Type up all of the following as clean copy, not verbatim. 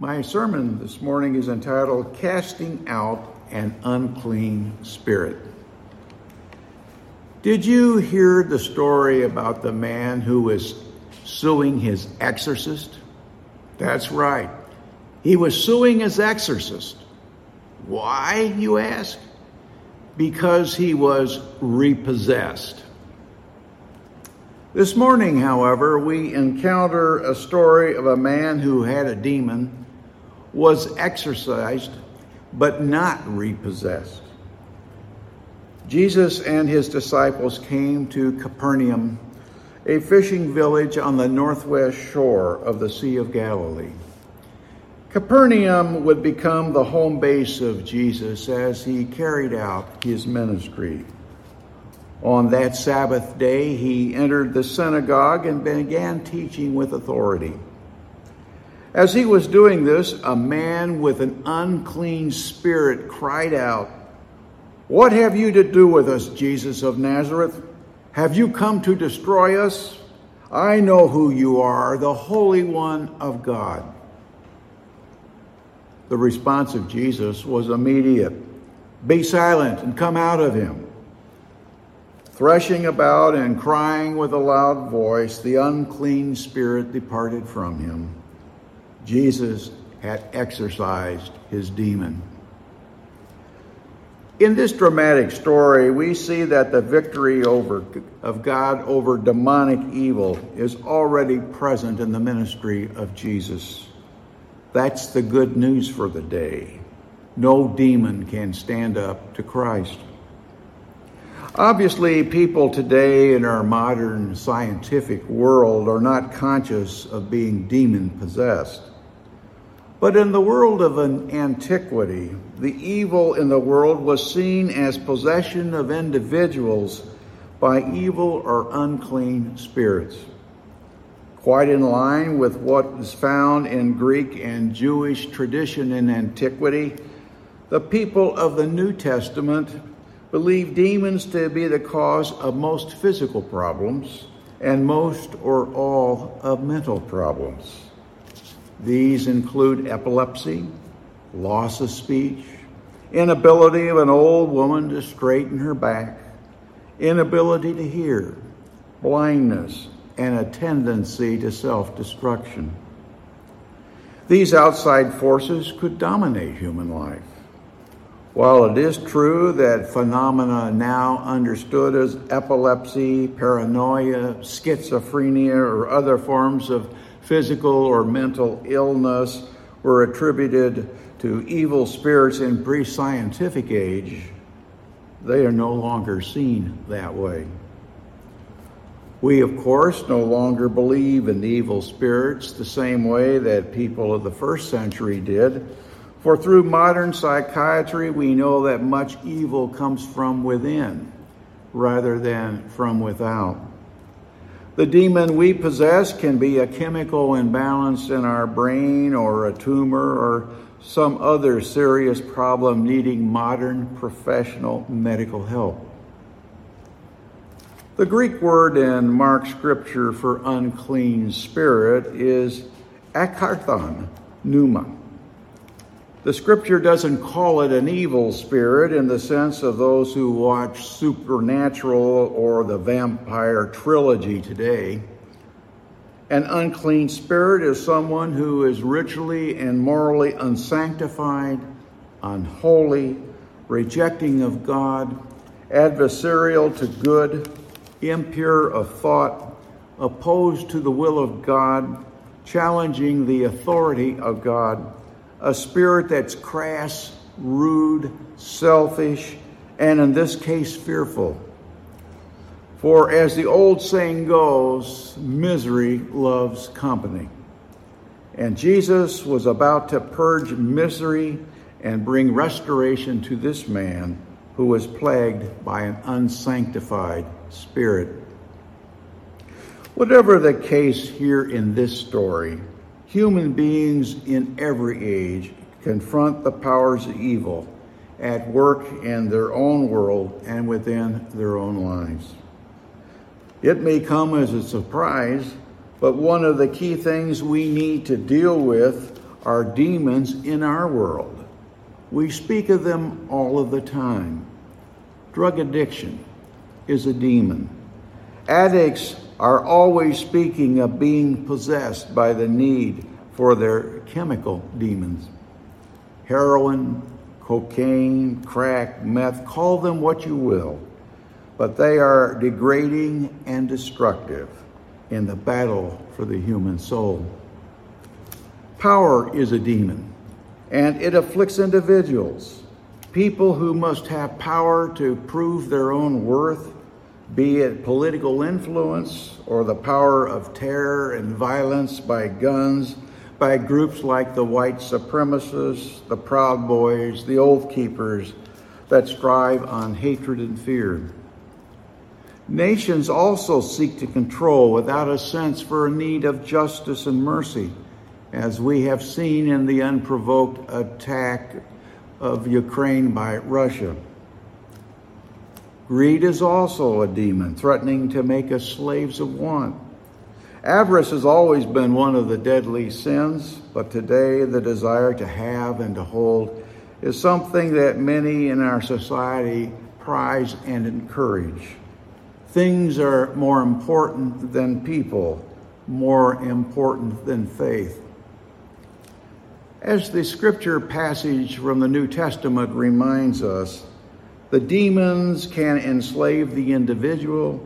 My sermon this morning is entitled, Casting Out an Unclean Spirit. Did you hear the story about the man who was suing his exorcist? That's right. He was suing his exorcist. Why, you ask? Because he was repossessed. This morning, however, we encounter a story of a man who had a demon, was exorcised, but not repossessed. Jesus and his disciples came to Capernaum, a fishing village on the northwest shore of the Sea of Galilee. Capernaum would become the home base of Jesus as he carried out his ministry. On that Sabbath day, he entered the synagogue and began teaching with authority. As he was doing this, a man with an unclean spirit cried out, "What have you to do with us, Jesus of Nazareth? Have you come to destroy us? I know who you are, the Holy One of God." The response of Jesus was immediate. "Be silent and come out of him." Threshing about and crying with a loud voice, the unclean spirit departed from him. Jesus had exorcised his demon. In this dramatic story, we see that the victory of God over demonic evil is already present in the ministry of Jesus. That's the good news for the day. No demon can stand up to Christ. Obviously, people today in our modern scientific world are not conscious of being demon-possessed. But in the world of antiquity, the evil in the world was seen as possession of individuals by evil or unclean spirits. Quite in line with what is found in Greek and Jewish tradition in antiquity, the people of the New Testament believe demons to be the cause of most physical problems and most or all of mental problems. These include epilepsy, loss of speech, inability of an old woman to straighten her back, inability to hear, blindness, and a tendency to self-destruction. These outside forces could dominate human life. While it is true that phenomena now understood as epilepsy, paranoia, schizophrenia, or other forms of physical or mental illness were attributed to evil spirits in pre-scientific age, they are no longer seen that way. We, of course, no longer believe in evil spirits the same way that people of the first century did, for through modern psychiatry, we know that much evil comes from within rather than from without. The demon we possess can be a chemical imbalance in our brain or a tumor or some other serious problem needing modern professional medical help. The Greek word in Mark's scripture for unclean spirit is akarthon, pneuma. The scripture doesn't call it an evil spirit in the sense of those who watch Supernatural or the Vampire Trilogy today. An unclean spirit is someone who is ritually and morally unsanctified, unholy, rejecting of God, adversarial to good, impure of thought, opposed to the will of God, challenging the authority of God, a spirit that's crass, rude, selfish, and in this case, fearful. For as the old saying goes, misery loves company. And Jesus was about to purge misery and bring restoration to this man who was plagued by an unsanctified spirit. Whatever the case here in this story, human beings in every age confront the powers of evil at work in their own world and within their own lives. It may come as a surprise, but one of the key things we need to deal with are demons in our world. We speak of them all of the time. Drug addiction is a demon. Addicts are always speaking of being possessed by the need for their chemical demons. Heroin, cocaine, crack, meth, call them what you will, but they are degrading and destructive in the battle for the human soul. Power is a demon, and it afflicts individuals, people who must have power to prove their own worth, be it political influence or the power of terror and violence by guns, by groups like the white supremacists, the Proud Boys, the Oath Keepers that strive on hatred and fear. Nations also seek to control without a sense for a need of justice and mercy, as we have seen in the unprovoked attack of Ukraine by Russia. Greed is also a demon, threatening to make us slaves of want. Avarice has always been one of the deadly sins, but today the desire to have and to hold is something that many in our society prize and encourage. Things are more important than people, more important than faith. As the scripture passage from the New Testament reminds us, the demons can enslave the individual,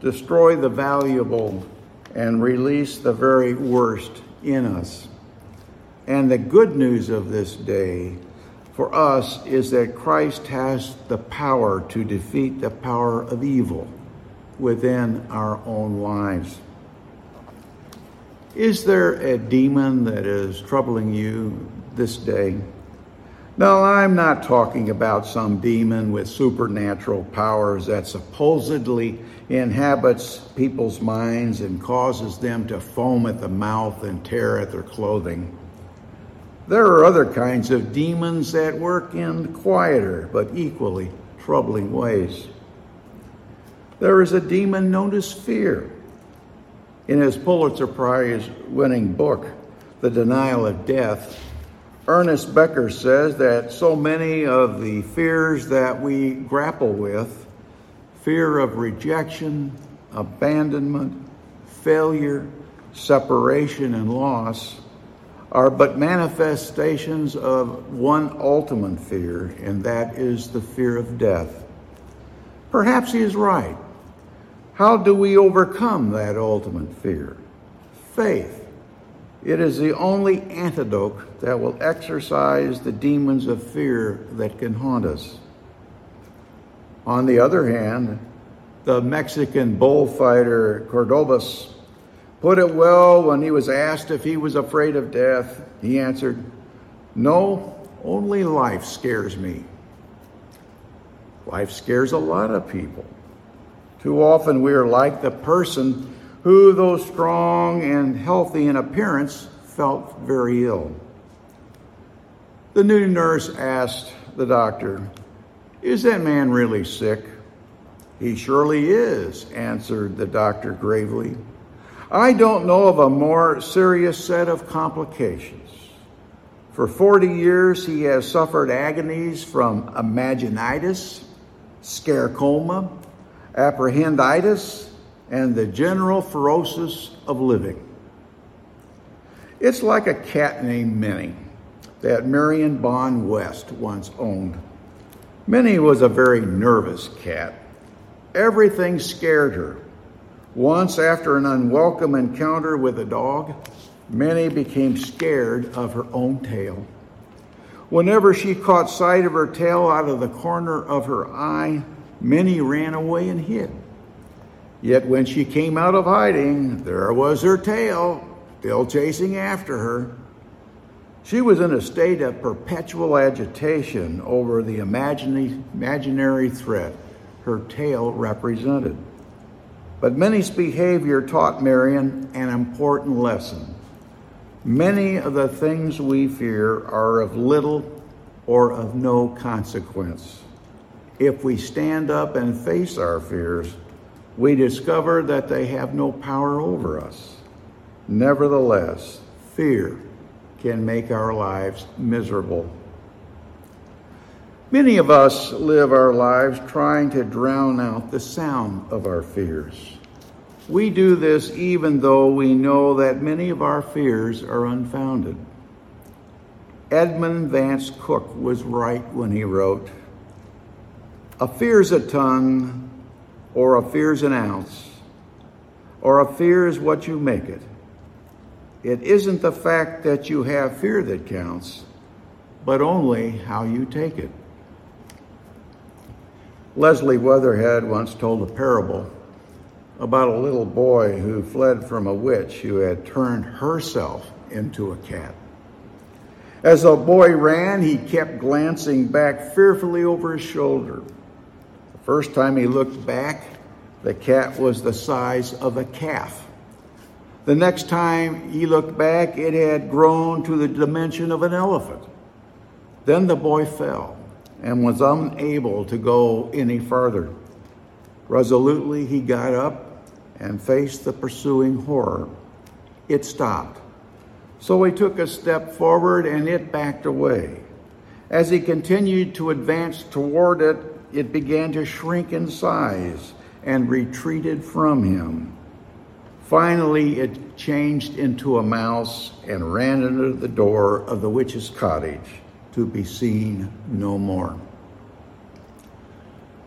destroy the valuable, and release the very worst in us. And the good news of this day for us is that Christ has the power to defeat the power of evil within our own lives. Is there a demon that is troubling you this day? No, I'm not talking about some demon with supernatural powers that supposedly inhabits people's minds and causes them to foam at the mouth and tear at their clothing. There are other kinds of demons that work in quieter but equally troubling ways. There is a demon known as fear. In his Pulitzer Prize-winning book, The Denial of Death, Ernest Becker says that so many of the fears that we grapple with, fear of rejection, abandonment, failure, separation, and loss, are but manifestations of one ultimate fear, and that is the fear of death. Perhaps he is right. How do we overcome that ultimate fear? Faith. It is the only antidote that will exorcise the demons of fear that can haunt us. On the other hand, the Mexican bullfighter Cordobas put it well when he was asked if he was afraid of death. He answered, "No, only life scares me." Life scares a lot of people. Too often we are like the person who, though strong and healthy in appearance, felt very ill. The new nurse asked the doctor, "Is that man really sick?" "He surely is," answered the doctor gravely. "I don't know of a more serious set of complications. For 40 years, he has suffered agonies from imaginitis, scarcoma, apprehenditis, and the general ferocity of living." It's like a cat named Minnie that Marion Bond West once owned. Minnie was a very nervous cat. Everything scared her. Once, after an unwelcome encounter with a dog, Minnie became scared of her own tail. Whenever she caught sight of her tail out of the corner of her eye, Minnie ran away and hid. Yet when she came out of hiding, there was her tail, still chasing after her. She was in a state of perpetual agitation over the imaginary threat her tail represented. But Minnie's behavior taught Marion an important lesson. Many of the things we fear are of little or of no consequence. If we stand up and face our fears, we discover that they have no power over us. Nevertheless, fear can make our lives miserable. Many of us live our lives trying to drown out the sound of our fears. We do this even though we know that many of our fears are unfounded. Edmund Vance Cook was right when he wrote, "A fear's a ton, or a fear's an ounce, or a fear is what you make it. It isn't the fact that you have fear that counts, but only how you take it." Leslie Weatherhead once told a parable about a little boy who fled from a witch who had turned herself into a cat. As the boy ran, he kept glancing back fearfully over his shoulder. The first time he looked back, the cat was the size of a calf. The next time he looked back, it had grown to the dimension of an elephant. Then the boy fell and was unable to go any farther. Resolutely, he got up and faced the pursuing horror. It stopped. So he took a step forward and it backed away. As he continued to advance toward it, it began to shrink in size and retreated from him. Finally, it changed into a mouse and ran under the door of the witch's cottage to be seen no more.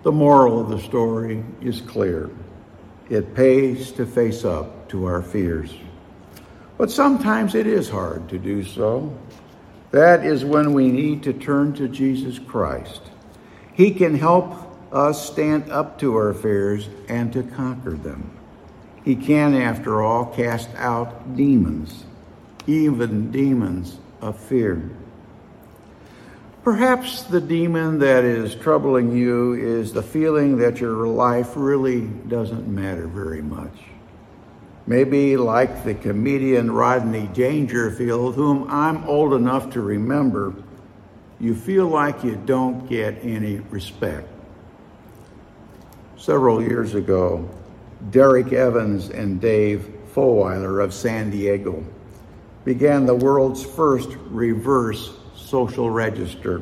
The moral of the story is clear. It pays to face up to our fears. But sometimes it is hard to do so. That is when we need to turn to Jesus Christ. He can help us stand up to our fears and to conquer them. He can, after all, cast out demons, even demons of fear. Perhaps the demon that is troubling you is the feeling that your life really doesn't matter very much. Maybe like the comedian Rodney Dangerfield, whom I'm old enough to remember, you feel like you don't get any respect. Several years ago, Derek Evans and Dave Folweiler of San Diego began the world's first reverse social register.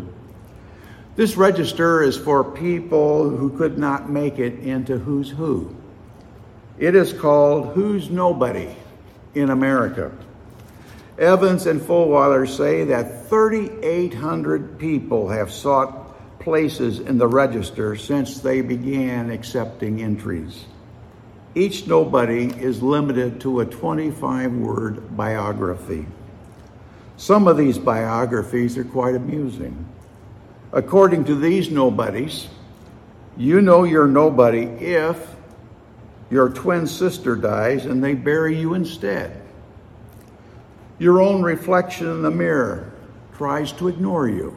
This register is for people who could not make it into Who's Who. It is called Who's Nobody in America. Evans and Folweiler say that 3,800 people have sought places in the register since they began accepting entries. Each nobody is limited to a 25-word biography. Some of these biographies are quite amusing. According to these nobodies, you know you're nobody if your twin sister dies and they bury you instead. Your own reflection in the mirror tries to ignore you.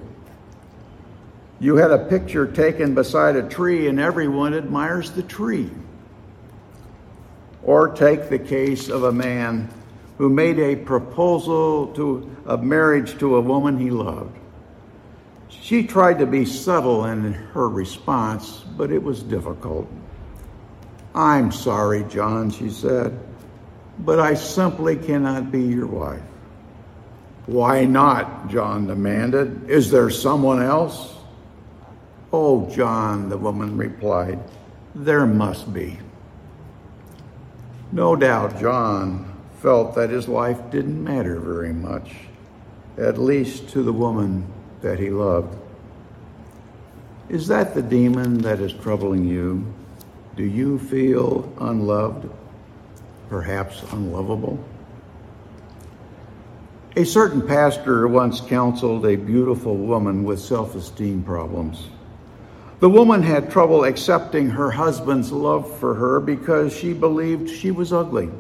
You had a picture taken beside a tree and everyone admires the tree. Or take the case of a man who made a proposal to a marriage to a woman he loved. She tried to be subtle in her response, but it was difficult. "I'm sorry, John," she said, "but I simply cannot be your wife." "Why not?" John demanded. "Is there someone else?" "Oh, John," the woman replied, "there must be." No doubt John felt that his life didn't matter very much, at least to the woman that he loved. Is that the demon that is troubling you? Do you feel unloved, perhaps unlovable? A certain pastor once counseled a beautiful woman with self-esteem problems. The woman had trouble accepting her husband's love for her because she believed she was ugly.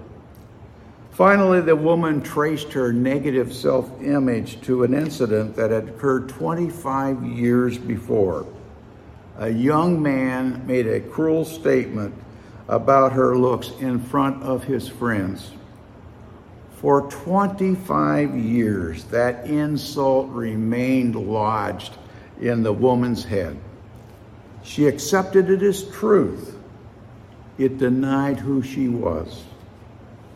Finally, the woman traced her negative self-image to an incident that had occurred 25 years before. A young man made a cruel statement about her looks in front of his friends. For 25 years, that insult remained lodged in the woman's head. She accepted it as truth. It denied who she was.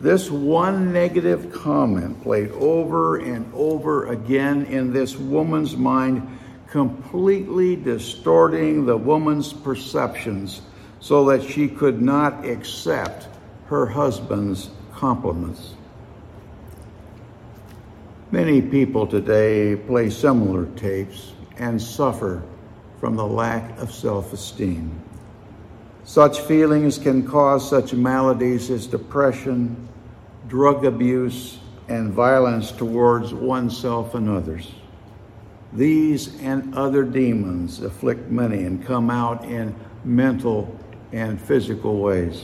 This one negative comment played over and over again in this woman's mind, completely distorting the woman's perceptions so that she could not accept her husband's compliments. Many people today play similar tapes and suffer from the lack of self-esteem. Such feelings can cause such maladies as depression, drug abuse, and violence towards oneself and others. These and other demons afflict many and come out in mental and physical ways.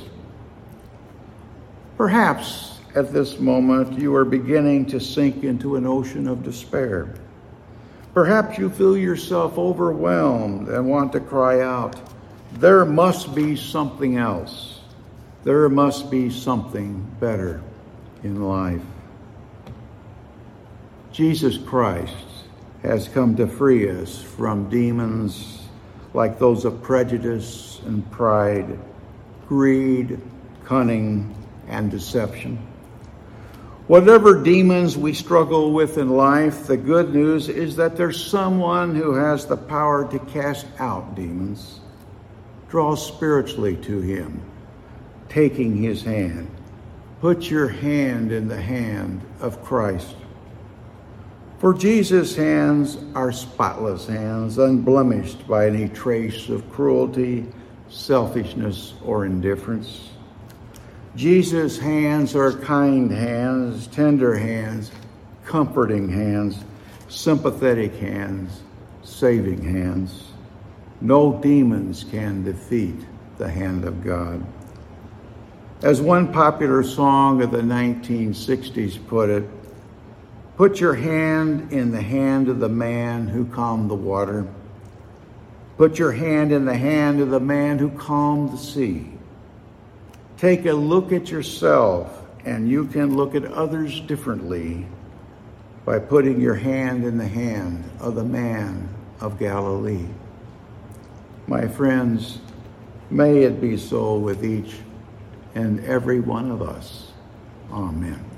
Perhaps at this moment you are beginning to sink into an ocean of despair. Perhaps you feel yourself overwhelmed and want to cry out, "There must be something else. There must be something better in life." Jesus Christ has come to free us from demons like those of prejudice and pride, greed, cunning, and deception. Whatever demons we struggle with in life, the good news is that there's someone who has the power to cast out demons. Draw spiritually to him, taking his hand. Put your hand in the hand of Christ. For Jesus' hands are spotless hands, unblemished by any trace of cruelty, selfishness, or indifference. Jesus' hands are kind hands, tender hands, comforting hands, sympathetic hands, saving hands. No demons can defeat the hand of God. As one popular song of the 1960s put it, "Put your hand in the hand of the man who calmed the water. Put your hand in the hand of the man who calmed the sea." Take a look at yourself, and you can look at others differently by putting your hand in the hand of the man of Galilee. My friends, may it be so with each and every one of us. Amen.